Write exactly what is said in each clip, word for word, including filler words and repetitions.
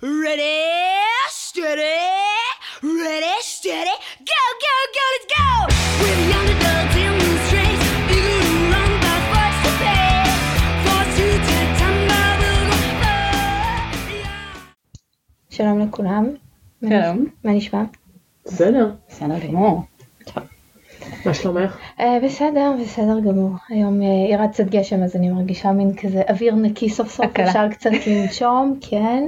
Ready, steady, ready, steady, go, go, go, let's go! We're the young adults in the streets, eager to run but forced to pay, forced to take time out of the world. שלום לכולם. שלום. מה נשמע? בסדר. בסדר גמור. טוב. מה שלומך? בסדר, בסדר גמור. היום ירד קצת גשם, אז אני מרגישה מין כזה אוויר נקי סוף סוף, אפשר קצת לנשום, כן.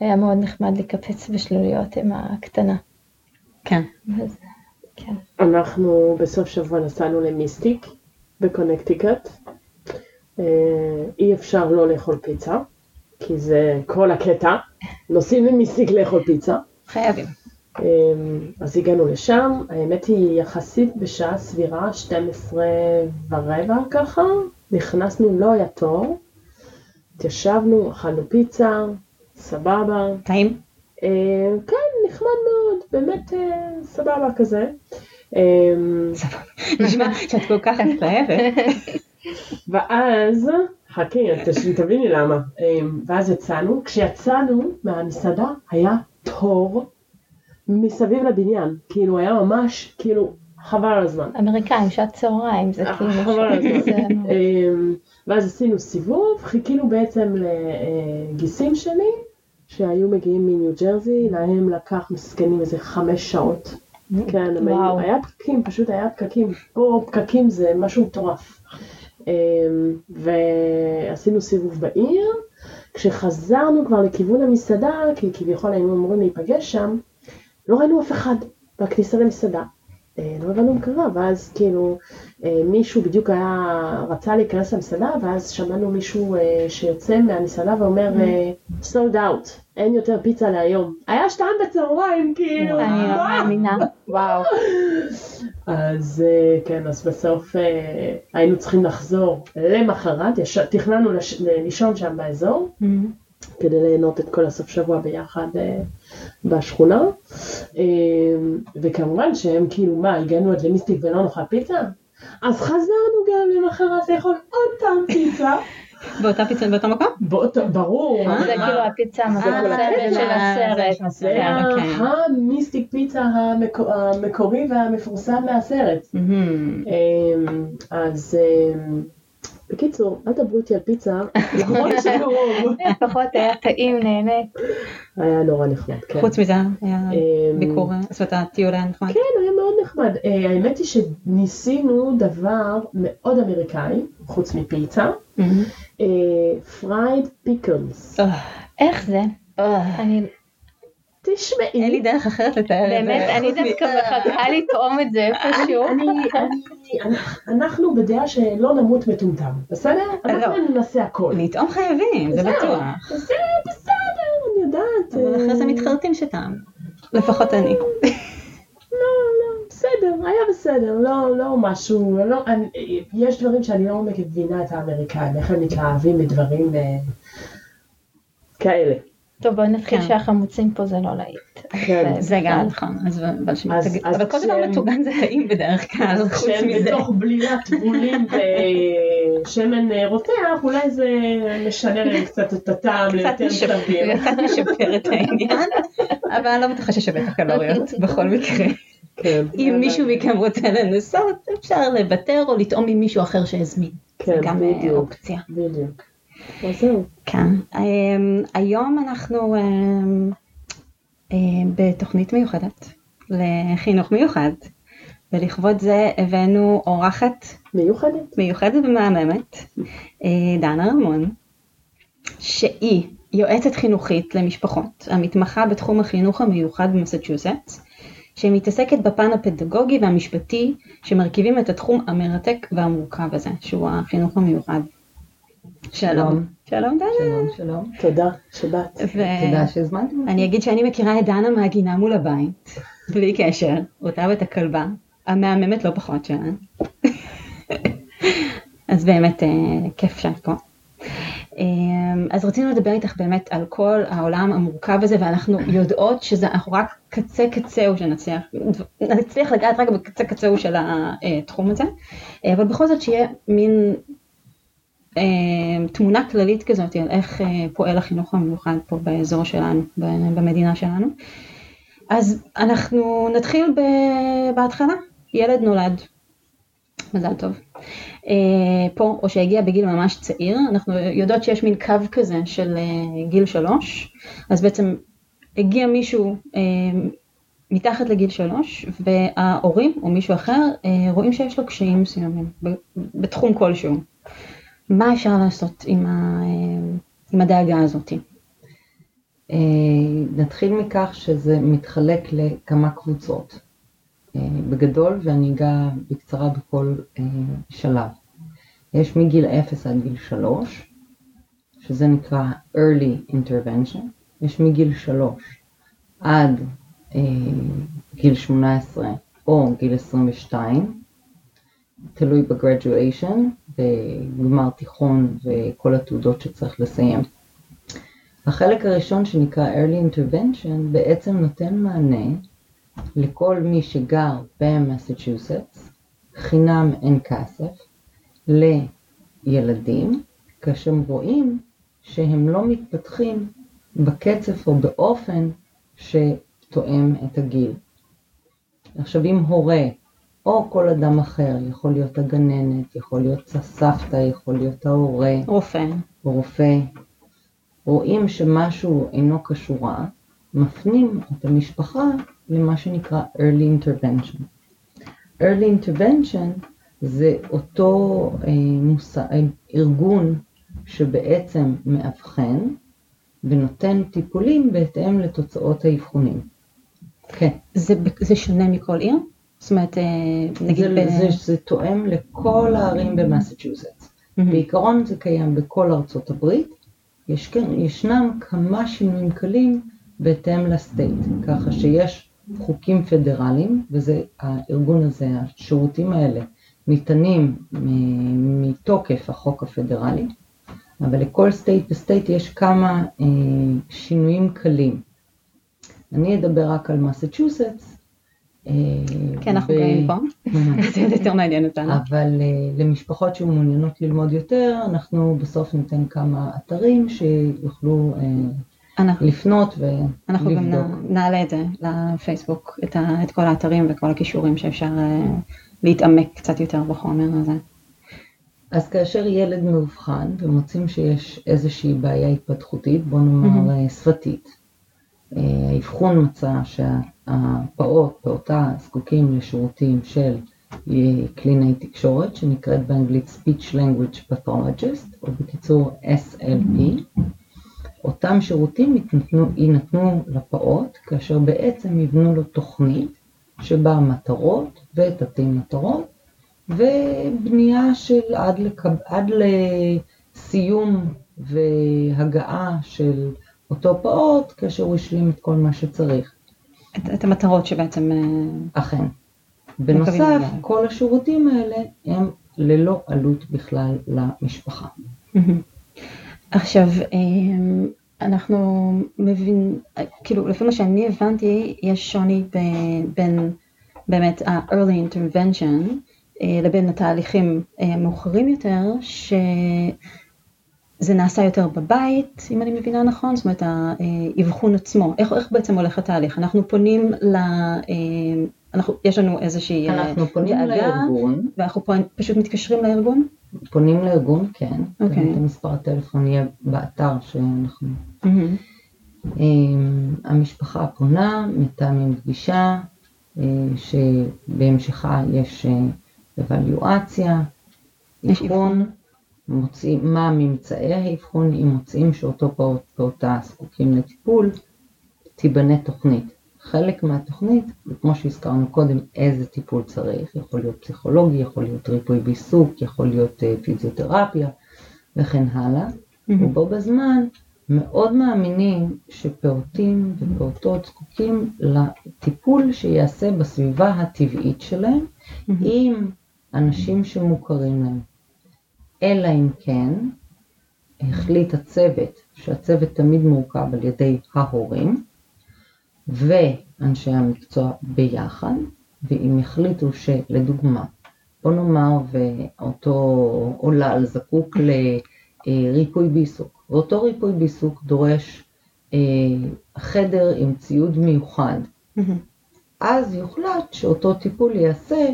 היה מאוד נחמד לקפץ בשלוליות עם הקטנה. כן. אז, כן. אנחנו בסוף שבוע נסענו למיסטיק בקונקטיקט. אי אפשר לא לאכול פיצה, כי זה כל הקטע. נוסעים למיסטיק לאכול פיצה. חייבים. אז הגענו לשם, האמת היא יחסית בשעה סבירה, שתים עשרה ורבע ככה, נכנסנו, לא היה תור, התיישבנו, אכלנו פיצה, סבבה. טעים? כן, נחמד מאוד, באמת סבבה כזה. סבבה, נשמע שאת כל כך מתלהבת. ואז, חכי, תביני למה, ואז יצאנו, כשיצאנו מהמסעדה היה תור, מסביב לבניין, כאילו היה ממש, כאילו, חבל על הזמן. אמריקאים, שעת צהריים, זה כאילו. חבל על הזמן. ואז עשינו סיבוב, חיכינו בעצם לגיסים שלי, שהיו מגיעים מניו ג'רזי, להם לקח מסכנים איזה חמש שעות. כן, היה פקקים, פשוט היה פקקים. פה פקקים זה משהו מטורף. ועשינו סיבוב בעיר, כשחזרנו כבר לכיוון המסעדה, כי כביכול היינו אמורים להיפגש שם, לא ראינו אף אחד בכניסה למסעדה, לא הבנו מה קרה, ואז כאילו מישהו בדיוק היה, רצה להיכנס למסעדה, ואז שמענו מישהו שיוצא מהמסעדה ואומר, sold out, אין יותר פיצה להיום. היה שתיים בצהריים, כאילו. אני מאמינה, וואו. אז כן, אז בסוף היינו צריכים לחזור למחרת, תכננו לישון שם באזור, כדי ליהנות את כל הסוף שבוע ביחד בשכונה, וכמובן שהם כאילו, מה, הגענו עד למיסטיק ולא נוכל פיצה? אז חזרנו גם למחרת לאכול עוד פעם פיצה. באותה פיצה, באותו מקום? ברור. זה כאילו הפיצה המסרט של הסרט. זה המיסטיק פיצה המקורי והמפורסם מהסרט. אז... בקיצור, אל תדברו איתי על פיצה, נכון שקרוב. לפחות היה טעים, נהנית. היה נורא נחמד, כן. חוץ מזה, היה ביקור, זאת אומרת, הטיול היה נחמד. כן, היה מאוד נחמד. האמת היא שניסינו דבר מאוד אמריקאי, חוץ מפיצה, פרייד פיקלס. איך זה? אני... תשמעי. אין לי דרך אחרת לתאר את זה. באמת, אני דווקא מחכה לטעום את זה איפשהו. אנחנו בדעה שלא נמות מטומטם, בסדר? אנחנו ננסה הכל. לטעום חייבים, זה בטוח. זה בסדר, אני יודעת. אבל אחרי זה מתחרטים שטעם. לפחות אני. לא, לא, בסדר, היה בסדר, לא משהו, יש דברים שאני לא מבינה את האמריקאים, איך הם מתלהבים מדברים כאלה. טוב, בואי נתחיל שהחמוצים פה זה לא להיט. זה גם נכון. אבל כל דבר מטוגן זה טעים בדרך כלל. כשהם בתוך בלילת בולים בשמן רותח, אולי זה משנה להם קצת את הטעם ליותר סביר. קצת משפר את העניין, אבל אני לא מתחשש שווה את הקלוריות בכל מקרה. אם מישהו מכם רוצה לנסות, אפשר לוותר או לטעום עם מישהו אחר שהזמין. זה גם אופציה. בדיוק. כן, היום אנחנו בתוכנית מיוחדת לחינוך מיוחד, ולכבוד זה הבאנו אורחת מיוחדת מיוחדת ומהממת, דנה רמון, שהיא יועצת חינוכית למשפחות המתמחה בתחום החינוך המיוחד במסצ'וסטס, שמתעסקת בפן הפדגוגי והמשפטי שמרכיבים את התחום המרתק והמורכב הזה, שהוא החינוך המיוחד. שלום. שלום דנה. שלום, שלום. תודה שבאת. תודה שהזמנתם אותי. אני אגיד שאני מכירה את דנה מהגינה מול הבית, בלי קשר, אותה ואת הכלבה, המהממת לא פחות שלה. אז באמת כיף שאת פה. אז רצינו לדבר איתך באמת על כל העולם המורכב הזה, ואנחנו יודעות שאנחנו רק קצה קצהו שנצליח, נצליח לגעת רק בקצה קצהו של התחום הזה, אבל בכל זאת שיהיה מין... תמונה כללית כזאת על איך פועל החינוך המיוחד פה באזור שלנו, במדינה שלנו. אז אנחנו נתחיל בהתחלה. ילד נולד, מזל טוב, פה, או שהגיע בגיל ממש צעיר. אנחנו יודעות שיש מין קו כזה של גיל שלוש, אז בעצם הגיע מישהו מתחת לגיל שלוש, וההורים או מישהו אחר רואים שיש לו קשיים מסוימים בתחום כלשהו. מה אפשר לעשות עם, ה... עם הדאגה הזאת? נתחיל מכך שזה מתחלק לכמה קבוצות בגדול, ואני אגע בקצרה בכל שלב. יש מגיל אפס עד גיל שלוש, שזה נקרא Early Intervention. יש מגיל שלוש עד גיל שמונה עשרה או גיל עשרים ושתיים, תלוי ב-graduation, בגמר תיכון וכל התעודות שצריך לסיים. החלק הראשון שנקרא Early Intervention בעצם נותן מענה לכל מי שגר במסצ'וסטס, חינם אין כסף, לילדים, כאשר רואים שהם לא מתפתחים בקצב או באופן שתואם את הגיל. עכשיו אם הורה או כל אדם אחר, יכול להיות הגננת, יכול להיות סבתא, יכול להיות ההורה, רופא, רופא, רואים שמשהו אינו קשורה, מפנים את המשפחה למה שנקרא Early Intervention. Early Intervention זה אותו אה, מושא, אה, ארגון שבעצם מאבחן ונותן טיפולים בהתאם לתוצאות האבחונים. כן. זה, זה שונה מכל עיר? זאת אומרת, נגיד... זה, ב... זה, זה תואם לכל הערים במסצ'וסטס. Mm-hmm. בעיקרון זה קיים בכל ארצות הברית. יש, ישנם כמה שינויים קלים בהתאם לסטייט, ככה שיש חוקים פדרליים, וזה, הארגון הזה, השירותים האלה, ניתנים מתוקף החוק הפדרלי, אבל לכל סטייט וסטייט יש כמה אה, שינויים קלים. אני אדבר רק על מסצ'וסטס. אה, כן, אנחנו קיים פה, זה יותר מעניין אותנו. אבל אה, למשפחות שמעוניינות ללמוד יותר, אנחנו בסוף ניתן כמה אתרים שיוכלו... אה, אנחנו, לפנות ולבדוק. אנחנו גם נעלה את זה לפייסבוק, את, ה, את כל האתרים וכל הכישורים שאפשר להתעמק קצת יותר בחומר הזה. אז כאשר ילד מאובחן ומוצאים שיש איזושהי בעיה התפתחותית, בוא נאמר mm-hmm. שפתית, האבחון מצא שהפעוט, פעוטה, זקוקים לשירותים של קלינאי תקשורת, שנקראת באנגלית Speech Language Pathologist, או בקיצור S L P. אותם שירותים יתנתנו, יינתנו לפעוט, כאשר בעצם יבנו לו תוכנית שבה מטרות ותתים מטרות, ובנייה של עד, לקב, עד לסיום והגעה של אותו פעוט, כאשר הוא ישלים את כל מה שצריך. את, את המטרות שבעצם... אכן. בנוסף, כל השירותים האלה הם ללא עלות בכלל למשפחה. עכשיו, אנחנו מבין, כאילו, לפי מה שאני הבנתי, יש שוני בין באמת ה-early intervention לבין התהליכים מאוחרים יותר, שזה נעשה יותר בבית, אם אני מבינה נכון, זאת אומרת, האבחון עצמו. איך, איך בעצם הולך התהליך? אנחנו פונים ל... אנחנו, יש לנו איזושהי... אנחנו פונים לארגון. ואנחנו פשוט מתקשרים לארגון? פונים לארגון, כן. אוקיי. את מספר הטלפון יהיה באתר שאנחנו... המשפחה פונה, מתאמים פגישה, שבהמשכה יש אבלואציה, אבחון, מוצאים מה ממצאי האבחון, אם מוצאים שאותו פעוטה זקוקים לטיפול, תיבנה תוכנית. חלק מהתוכנית, כמו שהזכרנו קודם, איזה טיפול צריך, יכול להיות פסיכולוגי, יכול להיות ריפוי בעיסוק, יכול להיות פיזיותרפיה וכן הלאה. ובו בזמן מאוד מאמינים שפעוטים ופעוטות זקוקים לטיפול שיעשה בסביבה הטבעית שלהם, עם אנשים שמוכרים להם. אלא אם כן, החליט הצוות, שהצוות תמיד מורכב על ידי ההורים, ואנשי המקצוע ביחד, ואם החליטו שלדוגמה בוא נאמר ואותו עולל זקוק לריפוי ביסוק, ואותו ריפוי ביסוק דורש חדר עם ציוד מיוחד, אז יוחלט שאותו טיפול יעשה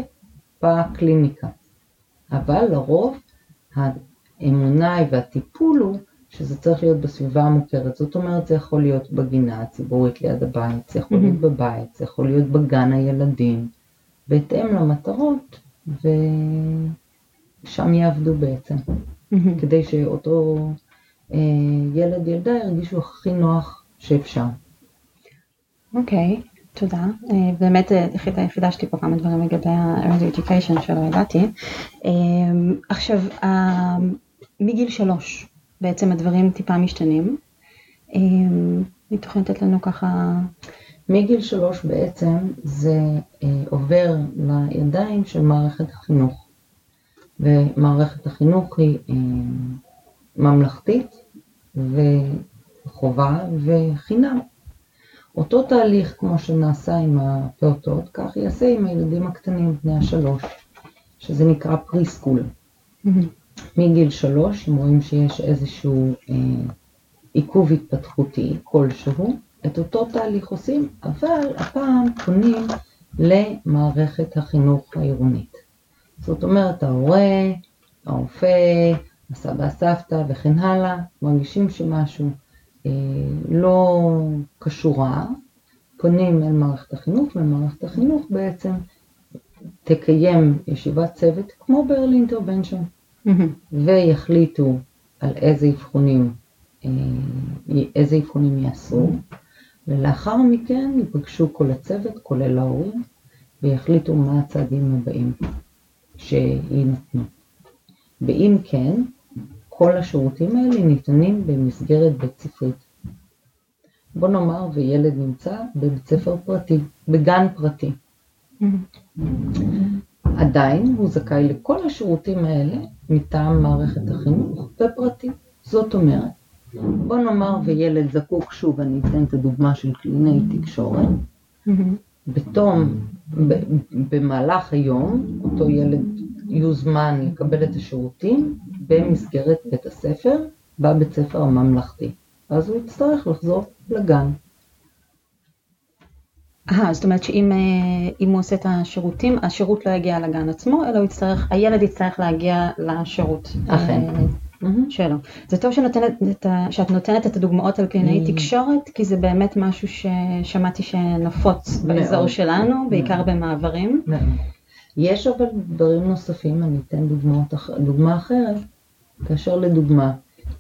בקליניקה. אבל לרוב האמונה והטיפול הוא שזה צריך להיות בסביבה המוכרת. זאת אומרת, זה יכול להיות בגינה הציבורית ליד הבית, זה יכול להיות mm-hmm. בבית, זה יכול להיות בגן הילדים, בהתאם למטרות, ושם יעבדו בעצם, mm-hmm. כדי שאותו אה, ילד ילדה ירגישו הכי נוח שאפשר. אוקיי, okay, תודה. Uh, באמת uh, חידשתי פה כמה דברים לגבי ה-Early Education שלא ידעתי. Uh, עכשיו, uh, מגיל שלוש, בעצם הדברים טיפה משתנים. היא תוכנתת לנו ככה... מגיל שלוש בעצם זה עובר לידיים של מערכת החינוך. ומערכת החינוך היא ממלכתית וחובה וחינם. אותו תהליך כמו שנעשה עם הפעוטות, כך יעשה עם הילדים הקטנים בני השלוש, שזה נקרא פריסקול. מגיל שלוש, אם רואים שיש איזשהו אה, עיכוב התפתחותי כלשהו, את אותו תהליך עושים, אבל הפעם פונים למערכת החינוך העירונית. זאת אומרת, ההורה, הרופא, הסבא, הסבתא וכן הלאה, מרגישים שמשהו אה, לא קשורה, פונים אל מערכת החינוך, ומערכת החינוך בעצם תקיים ישיבת צוות כמו ב-Early Intervention. ויחליטו על איזה אבחונים, איזה אבחונים יעשו, ולאחר מכן יפגשו כל הצוות, כולל ההורים, ויחליטו מה הצעדים הבאים שיינתנו. ואם כן, כל השירותים האלה ניתנים במסגרת בית ספרית. בוא נאמר, וילד נמצא בבית ספר פרטי, בגן פרטי. עדיין הוא זכאי לכל השירותים האלה מטעם מערכת החינוך בפרטי. זאת אומרת, בוא נאמר וילד זקוק, שוב אני אתן את הדוגמה של קלינאי תקשורת, בתום, במהלך היום אותו ילד יוזמן לקבל את השירותים במסגרת בית הספר, בבית ספר הממלכתי, אז הוא יצטרך לחזור לגן. אה, זאת אומרת שאם הוא עושה את השירותים, השירות לא יגיע לגן עצמו, אלא הילד יצטרך להגיע לשירות שלו. זה טוב שאת נותנת את הדוגמאות על קלינאי תקשורת, כי זה באמת משהו ששמעתי שנפוץ באזור שלנו, בעיקר במעברים. יש אבל דברים נוספים, אני אתן דוגמה אחרת, כאשר לדוגמה,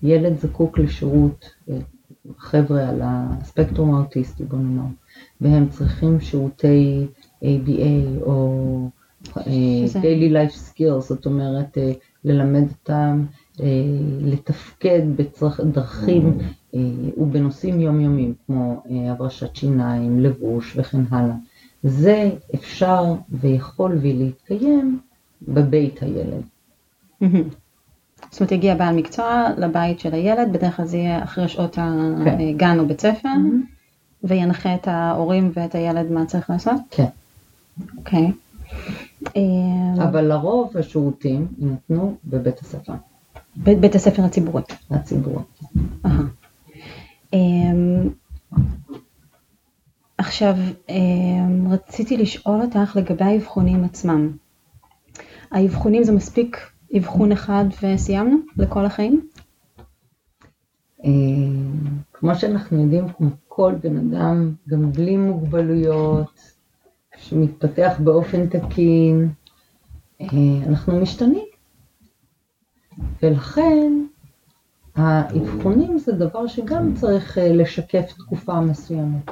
ילד זקוק לשירות, חבר'ה על הספקטרום האוטיסטי, בוא נאמר, והם צריכים שירותי A B A או Daily Life Skills, זאת אומרת ללמד אותם לתפקד בדרכים ובנושאים יומיומיים כמו הברשת שיניים, לבוש וכן הלאה. זה אפשר ויכול ולהתקיים בבית הילד. זאת אומרת, יגיע בעל מקצוע לבית של הילד, בדרך כלל זה יהיה אחרי שעות הגן או בית ספר. וינחה את ההורים ואת הילד מה צריך לעשות? כן. אוקיי. אבל לרוב השירותים נתנו בבית הספר. בבית הספר הציבורי. הציבורי. עכשיו, רציתי לשאול אותך לגבי האבחונים עצמם. האבחונים זה מספיק אבחון אחד וסיימנו לכל החיים? כמו שאנחנו יודעים, כל בן אדם, גם בלי מוגבלויות, שמתפתח באופן תקין, אנחנו משתנים. ולכן, האבחונים זה דבר שגם צריך לשקף תקופה מסוימת.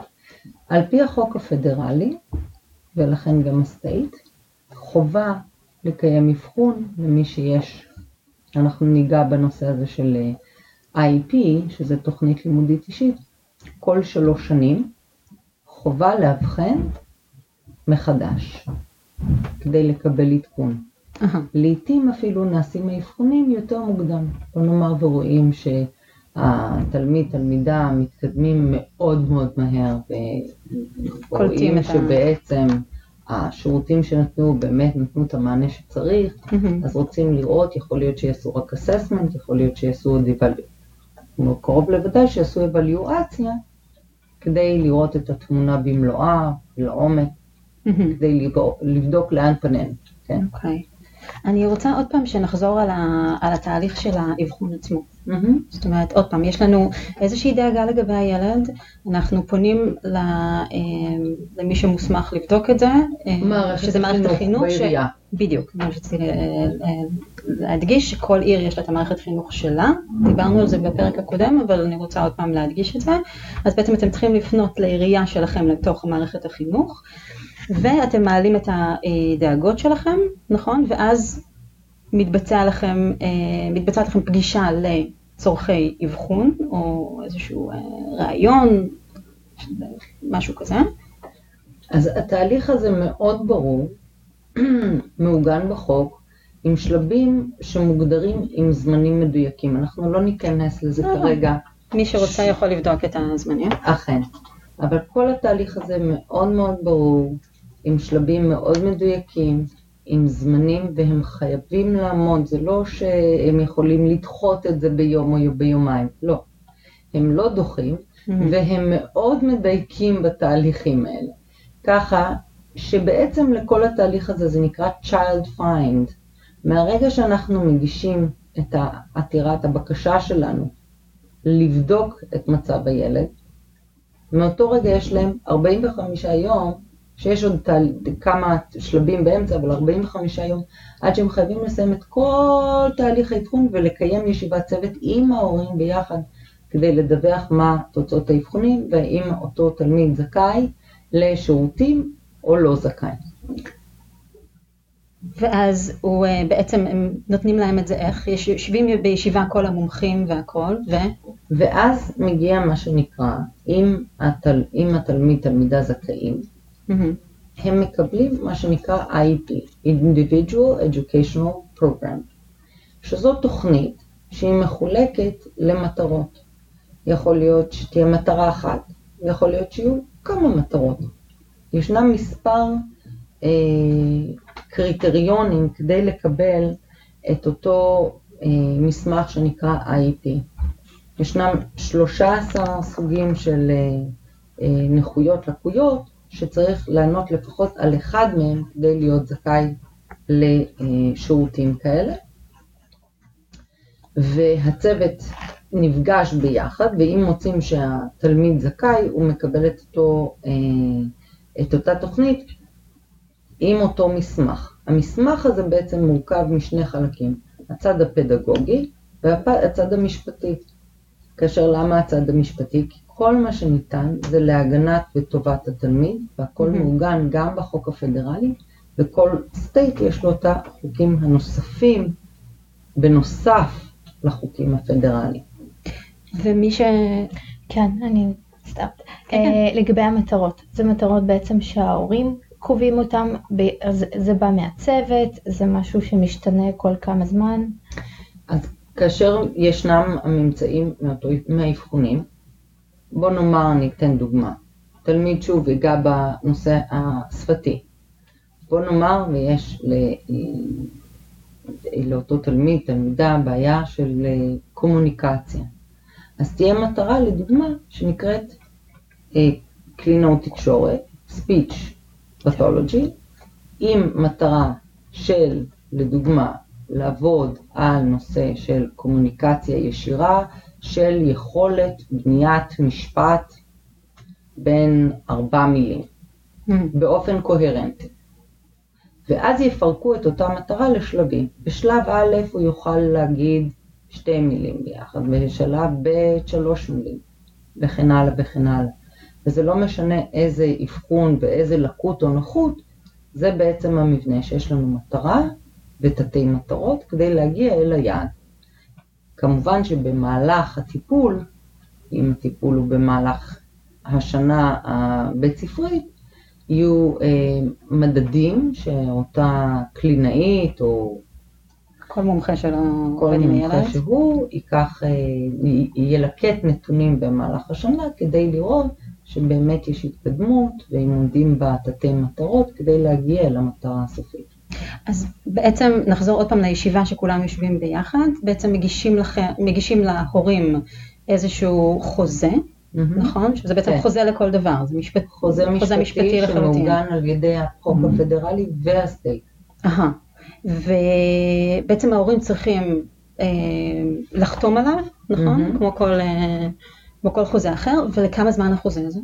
על פי החוק הפדרלי, ולכן גם הסטייט, חובה לקיים אבחון למי שיש. אנחנו ניגע בנושא הזה של I P, שזה תוכנית לימודית אישית, כל שלוש שנים חובה להבחן מחדש כדי לקבל עדכון. לעתים אפילו נעשים האבחונים יותר מוקדם. בוא נאמר ורואים שהתלמיד, תלמידה מתקדמים מאוד מאוד מהר, ורואים שבעצם השירותים שנתנו באמת נתנו את המענה שצריך, אז רוצים לראות, יכול להיות שיעשו רק assessment, יכול להיות שיעשו עוד evaluation, קרוב לוודאי שיעשו evaluation, כדי לראות את התמונה במלואה, לעומק, כדי לבדוק לאן פנינו, כן? אוקיי. אני רוצה עוד פעם שנחזור על, ה, על התהליך של האבחון עצמו. Mm-hmm. זאת אומרת, עוד פעם, יש לנו איזושהי דאגה לגבי הילד, אנחנו פונים למי שמוסמך לבדוק את זה, שזה מערכת החינוך בעירייה. ש... בדיוק, כמו שצריך להדגיש שכל עיר יש לה את המערכת חינוך שלה, דיברנו על זה בפרק הקודם, אבל אני רוצה עוד פעם להדגיש את זה, אז בעצם אתם צריכים לפנות לעירייה שלכם לתוך מערכת החינוך, ואתם מעלים את הדאגות שלכם, נכון? ואז מתבצע לכם, מתבצע לכם פגישה לצורכי אבחון, או איזשהו רעיון, משהו כזה. אז התהליך הזה מאוד ברור, מעוגן בחוק, עם שלבים שמוגדרים עם זמנים מדויקים. אנחנו לא ניכנס לזה כרגע. מי שרוצה יכול לבדוק את הזמנים. אכן. אבל כל התהליך הזה מאוד מאוד ברור, עם שלבים מאוד מדויקים, עם זמנים, והם חייבים לעמוד. זה לא שהם יכולים לדחות את זה ביום או ביומיים, לא. הם לא דוחים, mm-hmm. והם מאוד מדייקים בתהליכים האלה. ככה שבעצם לכל התהליך הזה זה נקרא Child Find. מהרגע שאנחנו מגישים את העתירת הבקשה שלנו לבדוק את מצב הילד, מאותו רגע יש להם ארבעים וחמישה יום, שיש עוד תל... כמה שלבים באמצע, אבל ארבעים וחמישה יום, עד שהם חייבים לסיים את כל תהליך האבחון ולקיים ישיבת צוות עם ההורים ביחד, כדי לדווח מה תוצאות האבחונים, ואם אותו תלמיד זכאי לשירותים או לא זכאי. ואז הוא, בעצם הם נותנים להם את זה איך, יש יושבים בישיבה כל המומחים והכל, ו... ואז מגיע מה שנקרא, אם, התל... אם התלמיד תלמידה זכאים, mm-hmm. הם מקבלים מה שנקרא איי פי, Individual Educational Program, שזו תוכנית שהיא מחולקת למטרות. יכול להיות שתהיה מטרה אחת, יכול להיות שיהיו כמה מטרות. ישנה מספר... אה, קריטריונים כדי לקבל את אותו אה, מסמך שנקרא איי פי. ישנם שלושה עשר סוגים של אה, אה, נכויות לקויות שצריך לענות לפחות על אחד מהם כדי להיות זכאי לשירותים כאלה. והצוות נפגש ביחד, ואם מוצאים שהתלמיד זכאי הוא מקבל את, אותו, אה, את אותה תוכנית עם אותו מסמך. המסמך הזה בעצם מורכב משני חלקים, הצד הפדגוגי והצד המשפטי. כאשר למה הצד המשפטי? כי כל מה שניתן זה להגנת וטובת התלמיד, והכל mm-hmm. מעוגן גם בחוק הפדרלי, וכל סטייט יש לו את החוקים הנוספים, בנוסף לחוקים הפדרליים. ומי ש... כן, אני... סתם. לגבי המטרות, זה מטרות בעצם שההורים... קובעים אותם, אז זה בא מהצוות, זה משהו שמשתנה כל כמה זמן. אז כאשר ישנם הממצאים מהאבחונים, בוא נאמר, ניתן דוגמה. תלמיד שוב יגע בנושא השפתי. בוא נאמר, ויש לאותו תלמיד, תלמידה, בעיה של קומוניקציה. אז תהיה מטרה לדוגמה שנקראת קלינאות תקשורת, speech Pathology, עם מטרה של, לדוגמה, לעבוד על נושא של קומוניקציה ישירה, של יכולת בניית משפט בין ארבע מילים, mm-hmm. באופן קוהרנטי. ואז יפרקו את אותה מטרה לשלבים. בשלב א' הוא יוכל להגיד שתי מילים ביחד, בשלב ב' שלוש מילים, וכן הלאה וכן הלאה. וזה לא משנה איזה אבחון ואיזה לקות או נחות, זה בעצם המבנה שיש לנו מטרה ותתי מטרות כדי להגיע אל היעד. כמובן שבמהלך הטיפול, אם הטיפול הוא במהלך השנה הבית ספרית, יהיו אה, מדדים שאותה קלינאית או כל מומחה שלנו, כל מומחה שהוא, ייקח, אה, ילקט נתונים במהלך השנה כדי לראות שבאמת יש התקדמות, והם עומדים בה תתי מטרות כדי להגיע למטרה הסופית. אז בעצם נחזור עוד פעם לישיבה שכולם יושבים ביחד, בעצם מגישים, לכ... מגישים להורים איזשהו חוזה, mm-hmm. נכון? שזה בעצם okay. חוזה לכל דבר, זה משפט... חוזה, חוזה משפטי, משפטי לחלוטין. שמעוגן על ידי החוק mm-hmm. הפדרלי והסטייט. אהה, ובעצם ההורים צריכים אה, לחתום עליו, נכון? Mm-hmm. כמו כל... אה... כמו כל חוזה אחר, ולכמה זמן החוזה הזה?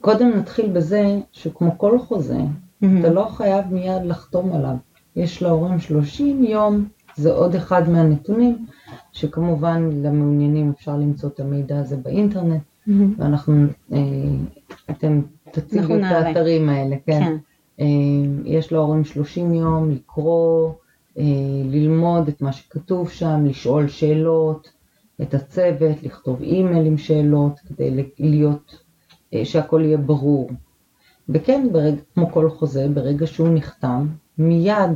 קודם נתחיל בזה שכמו כל חוזה, mm-hmm. אתה לא חייב מיד לחתום עליו. יש להורים שלושים יום, זה עוד אחד מהנתונים, שכמובן למעוניינים אפשר למצוא את המידע הזה באינטרנט, mm-hmm. ואנחנו, אה, אתם תציגו את האתרים האלה, כן? כן. אה, יש להורים שלושים יום לקרוא, אה, ללמוד את מה שכתוב שם, לשאול שאלות, את הצוות, לכתוב אימייל עם שאלות, כדי להיות, שהכל יהיה ברור. וכן, ברגע, כמו כל חוזה, ברגע שהוא נחתם, מיד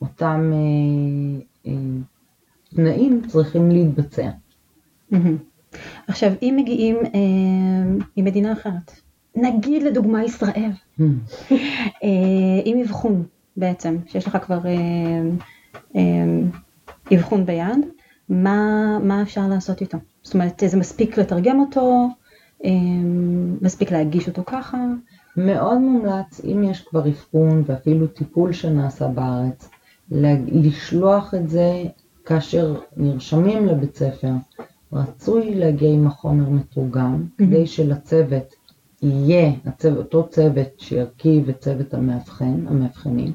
אותם אה, אה, תנאים צריכים להתבצע. Mm-hmm. עכשיו, אם מגיעים אה, עם מדינה אחרת, נגיד לדוגמה ישראל, mm-hmm. אה, עם אבחון בעצם, שיש לך כבר אה, אה, אבחון ביד, מה, מה אפשר לעשות איתו? זאת אומרת, זה מספיק לתרגם אותו, מספיק להגיש אותו ככה? מאוד מומלץ, אם יש כבר אבחון ואפילו טיפול שנעשה בארץ, לשלוח את זה כאשר נרשמים לבית ספר, רצוי להגיע עם החומר מתורגם, mm-hmm. כדי שלצוות יהיה, הצוות, אותו צוות שירכיב את צוות המאבחן, המאבחנים,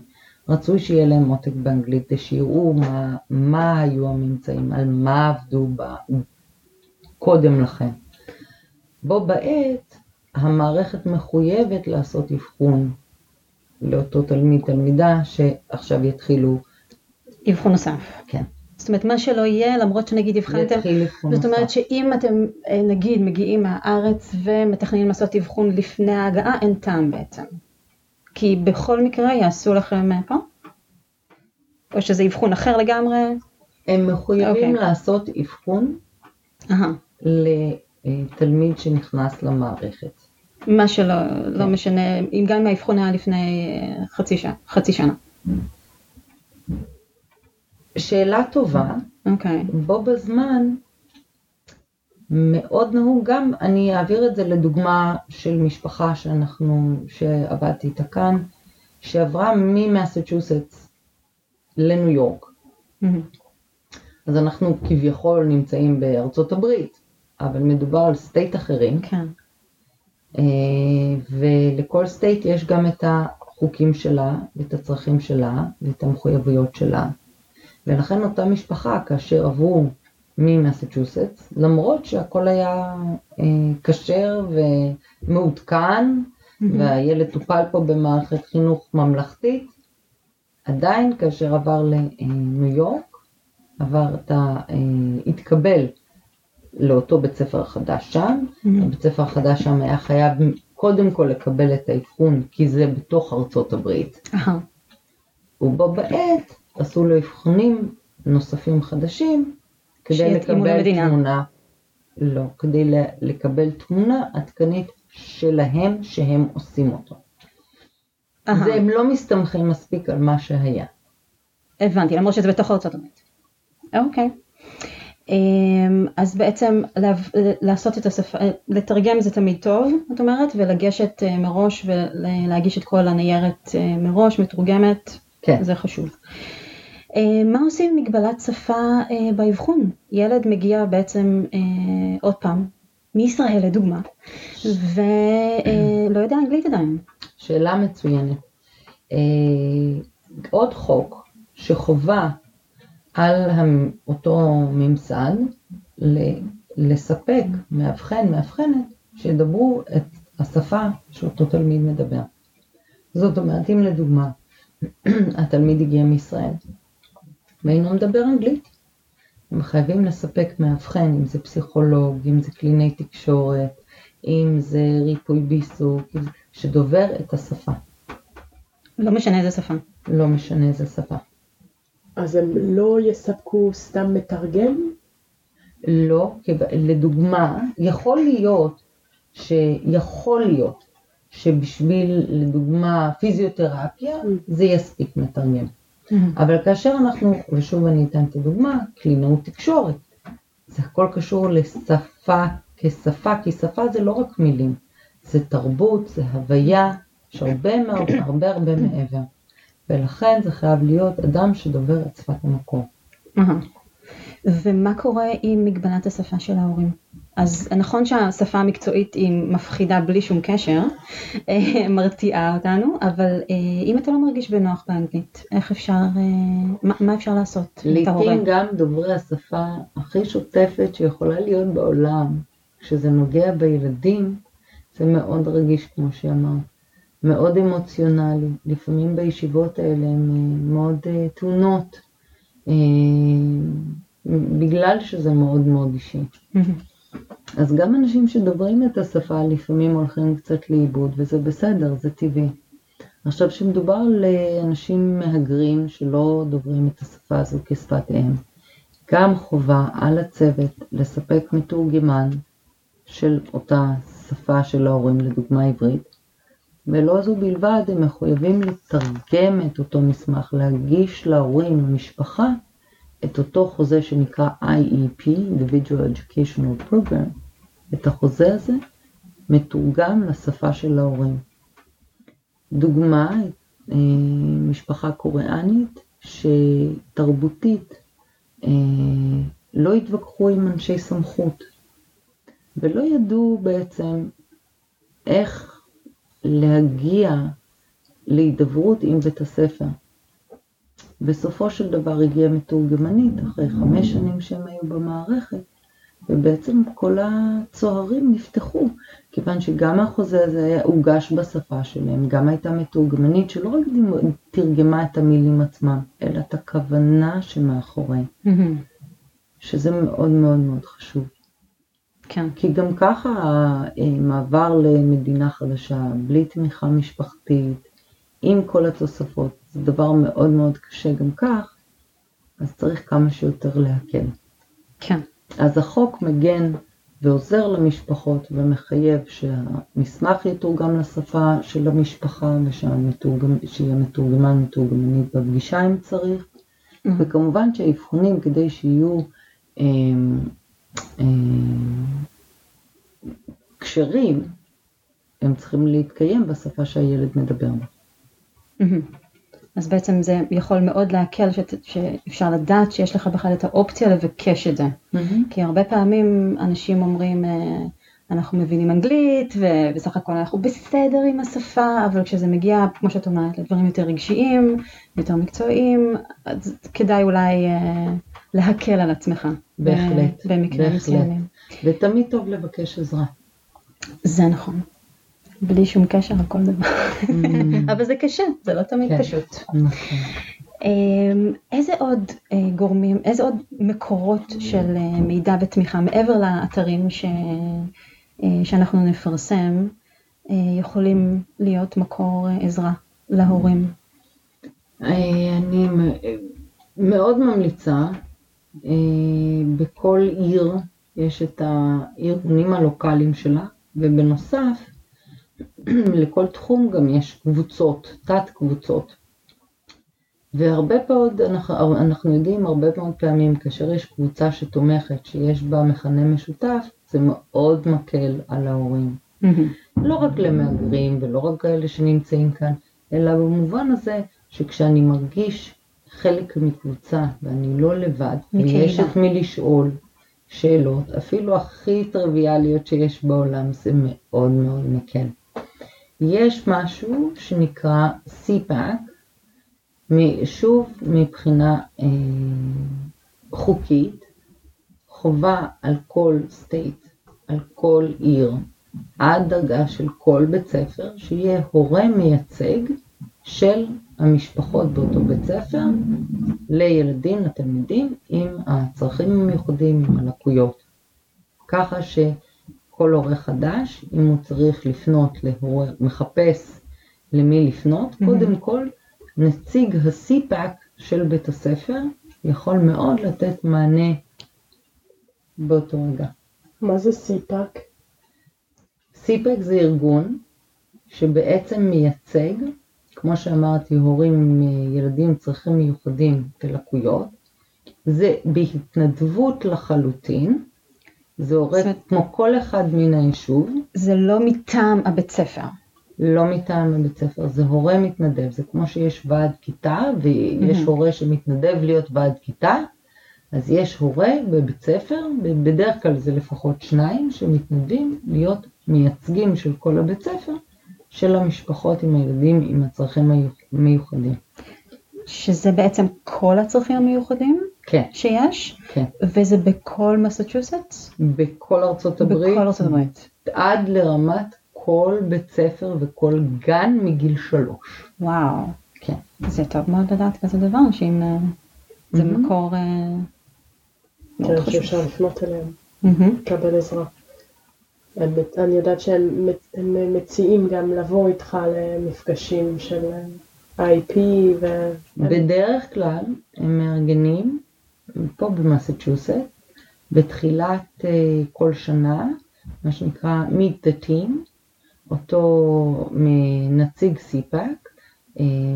רצוי שיהיה להם עותק באנגלית, שיראו מה, מה היו הממצאים, על מה עבדו בה, קודם לכן. בו בעת, המערכת מחויבת לעשות אבחון לאותו תלמיד, תלמידה, שעכשיו יתחילו... אבחון נוסף. כן. זאת אומרת, מה שלא יהיה, למרות שנגיד אבחנתם... יתחיל אבחון נוסף. זאת אומרת, שאם אתם, נגיד, מגיעים מהארץ ומתכננים לעשות אבחון לפני ההגעה, אין טעם בעצם. כי בכל מקרה יעשו לכם פה? או שזה אבחון אחר לגמרי? הם מחויבים okay. לעשות אבחון uh-huh. לתלמיד שנכנס למערכת. מה שלא okay. לא משנה, אם גם האבחון היה לפני חצי, ש... חצי שנה. שאלה טובה, okay. בו בזמן מאוד נהוג גם, אני אעביר את זה לדוגמה של משפחה שאנחנו, שעבדתי איתה כאן, שעברה ממסצ'וסטס לניו יורק. Mm-hmm. אז אנחנו כביכול נמצאים בארצות הברית, אבל מדובר על סטייט אחרים. כן. ולכל סטייט יש גם את החוקים שלה, ואת הצרכים שלה, ואת המחויבויות שלה. ולכן אותה משפחה, כאשר עברו, ממסצ'וסטס, למרות שהכל היה אה, קשר ומעודכן, mm-hmm. והילד טופל פה במערכת חינוך ממלכתית, עדיין כאשר עבר לניו יורק, עבר את ה... אה, התקבל לאותו בית ספר חדש שם, mm-hmm. הבית ספר חדש שם היה חייב קודם כל לקבל את האבחון, כי זה בתוך ארצות הברית. Uh-huh. ובו בעת עשו לו אבחונים נוספים חדשים, כדי לקבל תמונה, לא, כדי לקבל תמונה עדכנית שלהם שהם עושים אותו. אז הם לא מסתמכים מספיק על מה שהיה. הבנתי, למרות שזה בתוך הרצאות המת. אוקיי. אז בעצם לעשות את השפה, לתרגם זה תמיד טוב, את אומרת, ולגשת מראש ולהגיש את כל הניירת מראש, מתורגמת, זה חשוב. מה עושים מגבלת שפה באבחון? ילד מגיע בעצם עוד פעם, מישראל לדוגמה, ולא יודע אנגלית עדיין. שאלה מצוינת. עוד חוק שחובה על אותו ממסד לספק מאבחן, מאבחנת, שידברו את השפה שאותו תלמיד מדבר. זאת אומרת, אם לדוגמה, התלמיד הגיע מישראל, ואינו מדבר אנגלית. הם חייבים לספק מאבחן, אם זה פסיכולוג, אם זה קליני תקשורת, אם זה ריפוי ביסוק, שדובר את השפה. לא משנה איזה שפה. לא משנה איזה שפה. אז הם לא יספקו סתם מתרגם? לא, לדוגמה, יכול להיות שיכול להיות שבשביל, לדוגמה, פיזיותרפיה, זה יספיק מתרגם. אבל כאשר אנחנו, ושוב אני אתן את הדוגמה, קלינאות תקשורת, זה הכל קשור לשפה כשפה, כי שפה זה לא רק מילים, זה תרבות, זה הוויה, שהרבה מאוד, הרבה הרבה מעבר. ולכן זה חייב להיות אדם שדובר את שפת המקור. ומה קורה עם מגבלת השפה של ההורים? אז נכון שהשפה המקצועית היא מפחידה בלי שום קשר, מרתיעה אותנו, אבל אם אתה לא מרגיש בנוח באנגלית, איך אפשר, מה, מה אפשר לעשות? לעתים גם דוברי השפה הכי שוטפת שיכולה להיות בעולם, כשזה נוגע בילדים, זה מאוד רגיש כמו שאמרת, מאוד אמוציונלי, לפעמים בישיבות האלה הן מאוד תאונות, בגלל שזה מאוד מאוד אישי. אז גם אנשים שדוברים את השפה לפעמים הולכים קצת לאיבוד, וזה בסדר, זה טבעי. עכשיו שמדובר לאנשים מהגרים שלא דוברים את השפה הזו כשפת אם, גם חובה על הצוות לספק מתורגמן של אותה שפה של ההורים, לדוגמה עברית, ולא זו בלבד, הם מחויבים לתרגם את אותו מסמך, להגיש להורים למשפחה, את אותו חוזה שנקרא I E P, Individual Educational Program, את החוזה הזה מתורגם לשפה של ההורים. דוגמה, משפחה קוריאנית שתרבותית לא התווכחו עם אנשי סמכות, ולא ידעו בעצם איך להגיע להידברות עם בית הספר. בסופו של דבר הגיעה מתורגמנית אחרי חמש שנים שהם היו במערכת, ובעצם כל הצוהרים נפתחו, כיוון שגם החוזה הזה היה הוגש בשפה שלהם, גם הייתה מתורגמנית שלא רק תרגמה את המילים עצמם, אלא את הכוונה שמאחורי, שזה מאוד מאוד מאוד חשוב. כן. כי גם ככה המעבר למדינה חדשה, בלי תמיכה משפחתית, עם כל התוספות, זה דבר מאוד מאוד קשה גם כך, אז צריך כמה שיותר להקל. כן. אז החוק מגן ועוזר למשפחות ומחייב שהמסמך יתורגם לשפה של המשפחה, ושיהיה מתורגמן מתורגמנית בפגישה אם צריך, mm-hmm. וכמובן שהאבחונים כדי שיהיו אה, אה, קשרים, הם צריכים להתקיים בשפה שהילד מדבר בה. Mm-hmm. אז בעצם זה יכול מאוד להקל ש... שאפשר לדעת שיש לך בכלל את האופציה לבקש את זה. Mm-hmm. כי הרבה פעמים אנשים אומרים, אנחנו מבינים אנגלית, ובסך הכל אנחנו בסדר עם השפה, אבל כשזה מגיע, כמו שאת אומרת, לדברים יותר רגשיים, יותר מקצועיים, אז כדאי אולי להקל על עצמך. בהחלט. במקרים מסוימים. ותמיד טוב לבקש עזרה. זה נכון. בלי שום קשר, הכל דבר. אבל זה קשה, זה לא תמיד פשוט. איזה עוד גורמים, איזה עוד מקורות של מידע ותמיכה, מעבר לאתרים שאנחנו נפרסם, יכולים להיות מקור עזרה להורים? אני מאוד ממליצה, בכל עיר יש את הארגונים הלוקליים שלה, ובנוסף, לכל תחום גם יש קבוצות, תת קבוצות. והרבה פעוד, אנחנו, אנחנו יודעים הרבה מאוד פעמים, כאשר יש קבוצה שתומכת, שיש בה מכנה משותף, זה מאוד מקל על ההורים. Mm-hmm. לא רק למאגרים ולא רק כאלה שנמצאים כאן, אלא במובן הזה שכשאני מרגיש חלק מקבוצה ואני לא לבד, ויש את מי לשאול שאלות, אפילו הכי טריוויאליות שיש בעולם, זה מאוד מאוד מקל. יש משהו שנקרא סיפאק, שוב מבחינה אה, חוקית, חובה על כל סטייט, על כל עיר, עד דרגה של כל בית ספר, שיהיה הורה מייצג של המשפחות באותו בית ספר, לילדים, לתלמידים, עם הצרכים המיוחדים, עם הלקויות. ככה ש... כל הורה חדש, אם הוא צריך לפנות, להורה, מחפש למי לפנות, mm-hmm. קודם כל נציג הסיפק של בית הספר יכול מאוד לתת מענה באותו רגע. מה זה סיפק? סיפק זה ארגון שבעצם מייצג, כמו שאמרתי, הורים ילדים עם צרכים מיוחדים ולקויות. זה בהתנדבות לחלוטין, זה עורך כמו כל אחד מן היישוב. זה לא מטעם הבית ספר. לא מטעם הבית ספר, זה הורה מתנדב, זה כמו שיש ועד כיתה, ויש mm-hmm. הורה שמתנדב להיות ועד כיתה, אז יש הורה בבית ספר, ובדרך כלל זה לפחות שניים שמתנדבים להיות מייצגים של כל הבית ספר, של המשפחות עם הילדים עם הצרכים המיוחדים. שזה בעצם כל הצרכים המיוחדים? כן. שיש? כן. וזה בכל מסצ'וסטס? בכל ארצות הברית. בכל ארצות הברית. עד לרמת כל בית ספר וכל גן מגיל שלוש. וואו. כן. זה טוב מאוד לדעת כזה דבר, שאם זה מקור מאוד חשוב. שאפשר לפנות אליהם, לקבל עזרה. אני יודעת שהם מציעים גם לבוא איתך למפגשים של איי פי ו... בדרך כלל הם מארגנים, פה במסצ'וסטס, בתחילת כל שנה, מה שנקרא meet the team, אותו נציג סיפק,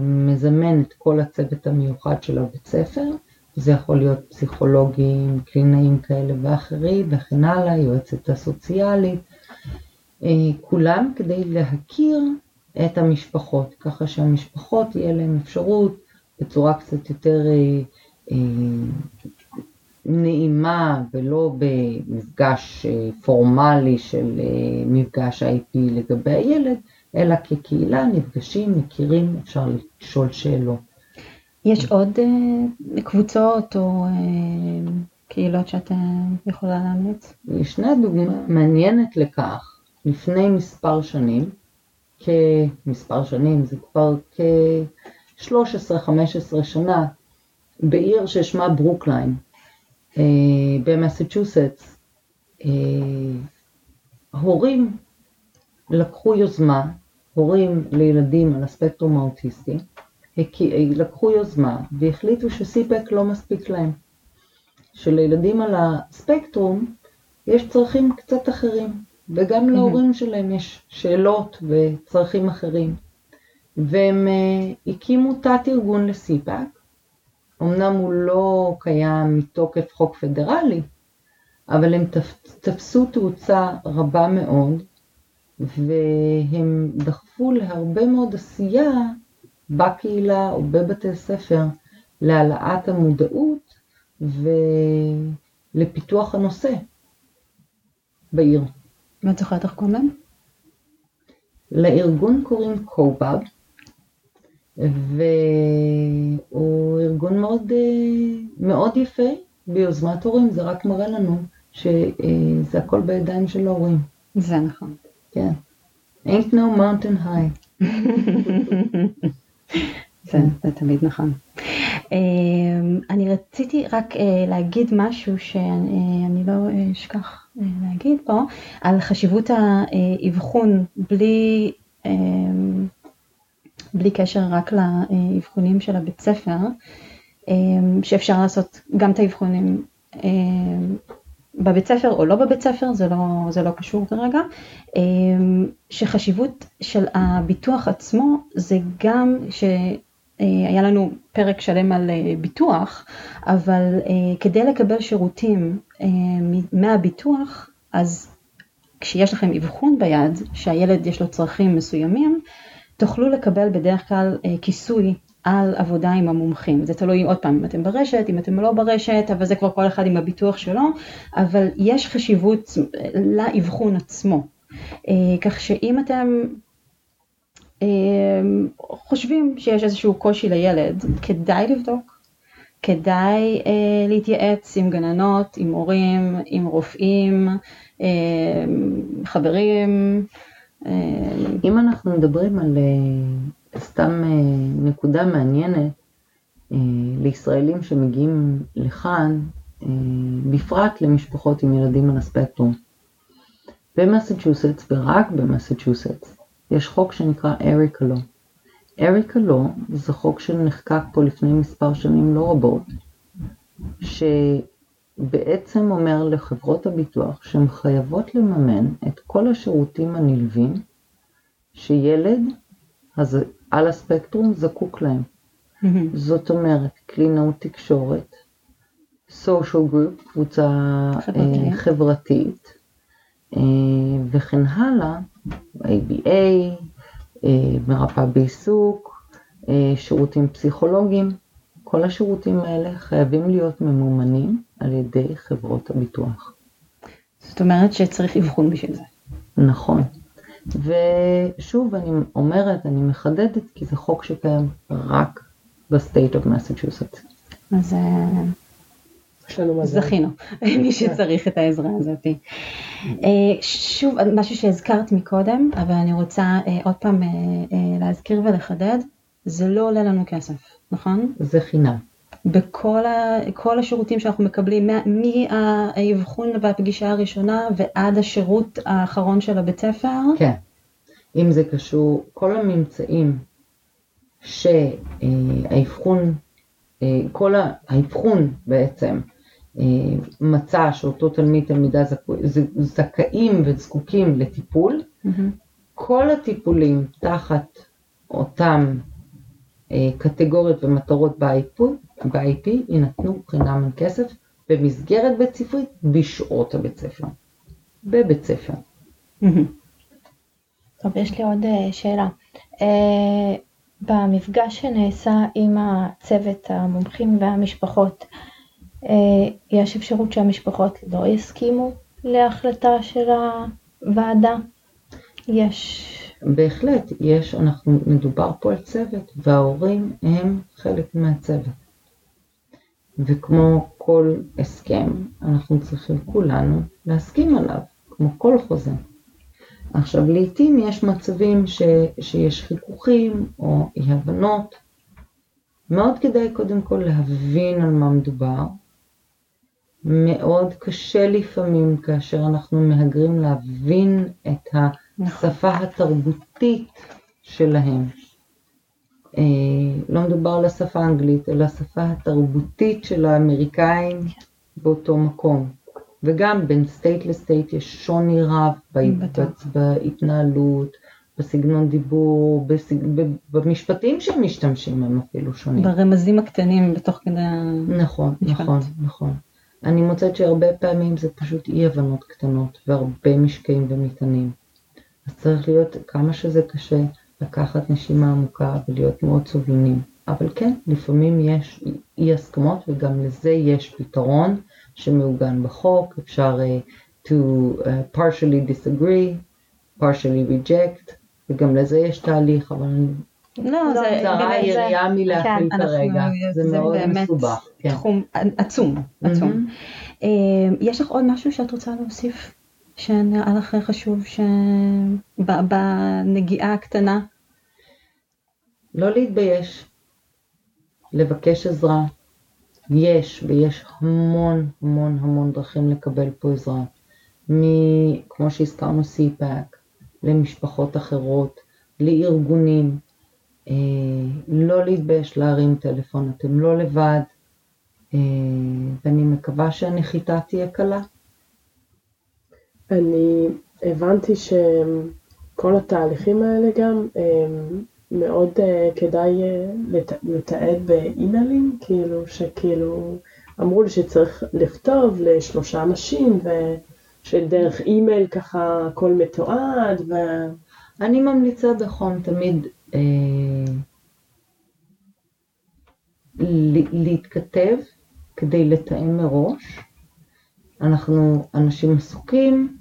מזמן את כל הצוות המיוחד של הבית ספר, זה יכול להיות פסיכולוגים, קלינאים כאלה ואחרים, וכן הלאה, יועצת הסוציאלית, כולם כדי להכיר את המשפחות, ככה שהמשפחות יהיה להם אפשרות בצורה קצת יותר נעימה ולא במפגש פורמלי של מפגש איי פי לגבי הילד, אלא כקהילה נפגשים, מכירים, אפשר לשאול שאלות. יש עוד קבוצות או קהילות שאתה יכולה להמליץ? ישנה דוגמה מעניינת לכך, לפני מספר שנים, כמספר שנים זה כבר כ-שלוש עשרה חמש עשרה שנה, בעיר ששמה ברוקליין, במסצ'וסטס, הורים לקחו יוזמה, הורים לילדים על הספקטרום האוטיסטי, לקחו יוזמה והחליטו שסיפק לא מספיק להם. שלילדים על הספקטרום יש צרכים קצת אחרים, וגם להורים שלהם יש שאלות וצרכים אחרים. והם הקימו תת ארגון לסיפק, אמנם הוא לא קיים מתוקף חוק פדרלי, אבל הם תפסו תאוצה רבה מאוד, והם דחפו להרבה מאוד עשייה בקהילה או בבתי ספר להעלאת המודעות ולפיתוח הנושא בעיר. מה צריך לתך קוראים? לארגון קוראים קובאב, והוא ארגון מאוד, מאוד יפה ביוזמת הורים, זה רק מראה לנו שזה הכל בידיים של ההורים. זה נכון. כן. Ain't no mountain high. זה, זה תמיד נכון. אני רציתי רק להגיד משהו שאני לא אשכח להגיד פה, על חשיבות האבחון בלי, בלי קשר רק לאבחונים של הבית ספר, שאפשר לעשות גם את האבחונים בבית ספר או לא בבית ספר, זה לא, זה לא קשור כרגע, שחשיבות של הביטוח עצמו זה גם ש... היה לנו פרק שלם על ביטוח, אבל כדי לקבל שירותים מהביטוח, אז כשיש לכם אבחון ביד, שהילד יש לו צרכים מסוימים, תוכלו לקבל בדרך כלל כיסוי על עבודה עם המומחים. זה תלוי עוד פעם אם אתם ברשת, אם אתם לא ברשת, אבל זה כבר כל אחד עם הביטוח שלו, אבל יש חשיבות לאבחון עצמו. כך שאם אתם... חושבים שיש איזשהו קושי לילד, כדאי לבדוק, כדאי אה, להתייעץ עם גננות, עם הורים, עם רופאים, אה, חברים. אה... אם אנחנו מדברים על אה, סתם אה, נקודה מעניינת, אה, לישראלים שמגיעים לכאן, אה, בפרט למשפחות עם ילדים על הספקטרום, במסצ'וסטס ורק במסצ'וסטס, יש חוק שנקרא אריקה לו. אריקה לו זה חוק שנחקק פה לפני מספר שנים לא רבות, שהוא בעצם אומר לחברות הביטוח שהן חייבות לממן את כל השירותים הנלווים שילד הז... על הספקטרום זקוק להם. Mm-hmm. זאת אומרת, קלינאות תקשורת, social group, קבוצה חברתי. חברתית, וכן הלאה, A B A, מרפאה בעיסוק, שירותים פסיכולוגיים, כל השירותים האלה חייבים להיות ממומנים על ידי חברות הביטוח. זאת אומרת שצריך אבחון בשביל זה. נכון. ושוב, אני אומרת, אני מחדדת, כי זה חוק שקיים רק בסטייט אוף מסצ'וסטס. אז זכינו, מי שצריך את העזרה הזאת. שוב, משהו שהזכרת מקודם, אבל אני רוצה עוד פעם להזכיר ולחדד, זה לא עולה לנו כסף, נכון? זה חינם. בכל כל השירותים שאנחנו מקבלים, מהאבחון והפגישה הראשונה ועד השירות האחרון של הבית ספר. כן, אם זה קשור, כל הממצאים שהאבחון, כל האבחון בעצם מצא שאותו תלמיד תלמידה זכאים וזקוקים לטיפול, mm-hmm. כל הטיפולים תחת אותם קטגוריות ומטרות ב-I P ינתנו חינם אין כסף במסגרת בית ספרית בשעות הבית ספר, בבית ספר. טוב, יש לי עוד שאלה. במפגש שנעשה עם הצוות המומחים והמשפחות, יש אפשרות שהמשפחות לא יסכימו להחלטה של הוועדה? יש... בהחלט, יש, אנחנו מדובר פה על צוות, וההורים הם חלק מהצוות. וכמו כל הסכם, אנחנו צריכים כולנו להסכים עליו, כמו כל חוזה. עכשיו, לעתים יש מצבים ש, שיש חיכוכים או אי-הבנות. מאוד כדאי קודם כל להבין על מה מדובר. מאוד קשה לפעמים כאשר אנחנו מהגרים להבין את ה... השפה התרבותית שלהם. לא מדובר על השפה האנגלית, אלא השפה התרבותית של האמריקאים באותו מקום. וגם בין סטייט לסטייט יש שוני רב בהתנהלות, בסגנון דיבור, במשפטים שהם משתמשים הם אפילו שונים. ברמזים הקטנים בתוך כדי המשפט. נכון, נכון, נכון. אני מוצאת שהרבה פעמים זה פשוט אי הבנות קטנות והרבה משקעים ומטענים. אז צריך להיות, כמה שזה קשה, לקחת נשימה עמוקה ולהיות מאוד סובלנים. אבל כן, לפעמים יש אי הסכמות וגם לזה יש פתרון שמעוגן בחוק. אפשר uh, to uh, partially disagree, partially reject, וגם לזה יש תהליך, אבל לא, זה היריעה מלהפעיל כרגע. זה מאוד מסובך. תחום עצום. עצום. יש לך עוד משהו שאת רוצה להוסיף? שנראה לך חשוב שבנגיעה הקטנה? לא להתבייש, לבקש עזרה. יש, ויש המון המון המון דרכים לקבל פה עזרה. כמו שהזכרנו סיפאק, למשפחות אחרות, לארגונים. לא להתבייש להרים טלפון, אתם לא לבד. ואני מקווה שהנחיתה תהיה קלה. אני הבנתי שכל התהליכים האלה גם מאוד כדאי לתעד באימיילים, כאילו שכאילו אמרו לי שצריך לכתוב לשלושה אנשים ושדרך אימייל ככה הכל מתועד. ואני ממליצה בחום תמיד להתכתב כדי לתאם מראש. אנחנו אנשים עסוקים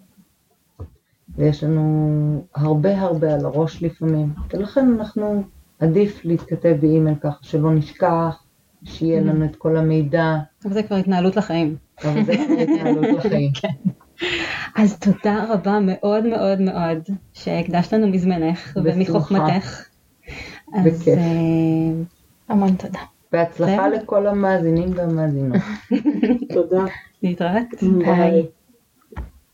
ויש לנו הרבה הרבה על הראש לפעמים, ולכן אנחנו עדיף להתכתב באימייל כך שלא נשכח, שיהיה לנו את כל המידע. אבל זה כבר התנהלות לחיים. אבל זה כבר התנהלות לחיים. אז תודה רבה מאוד מאוד מאוד שהקדשת לנו מזמנך ומחוכמתך. אז המון תודה. בהצלחה לכל המאזינים והמאזינות. תודה. להתראות. ביי.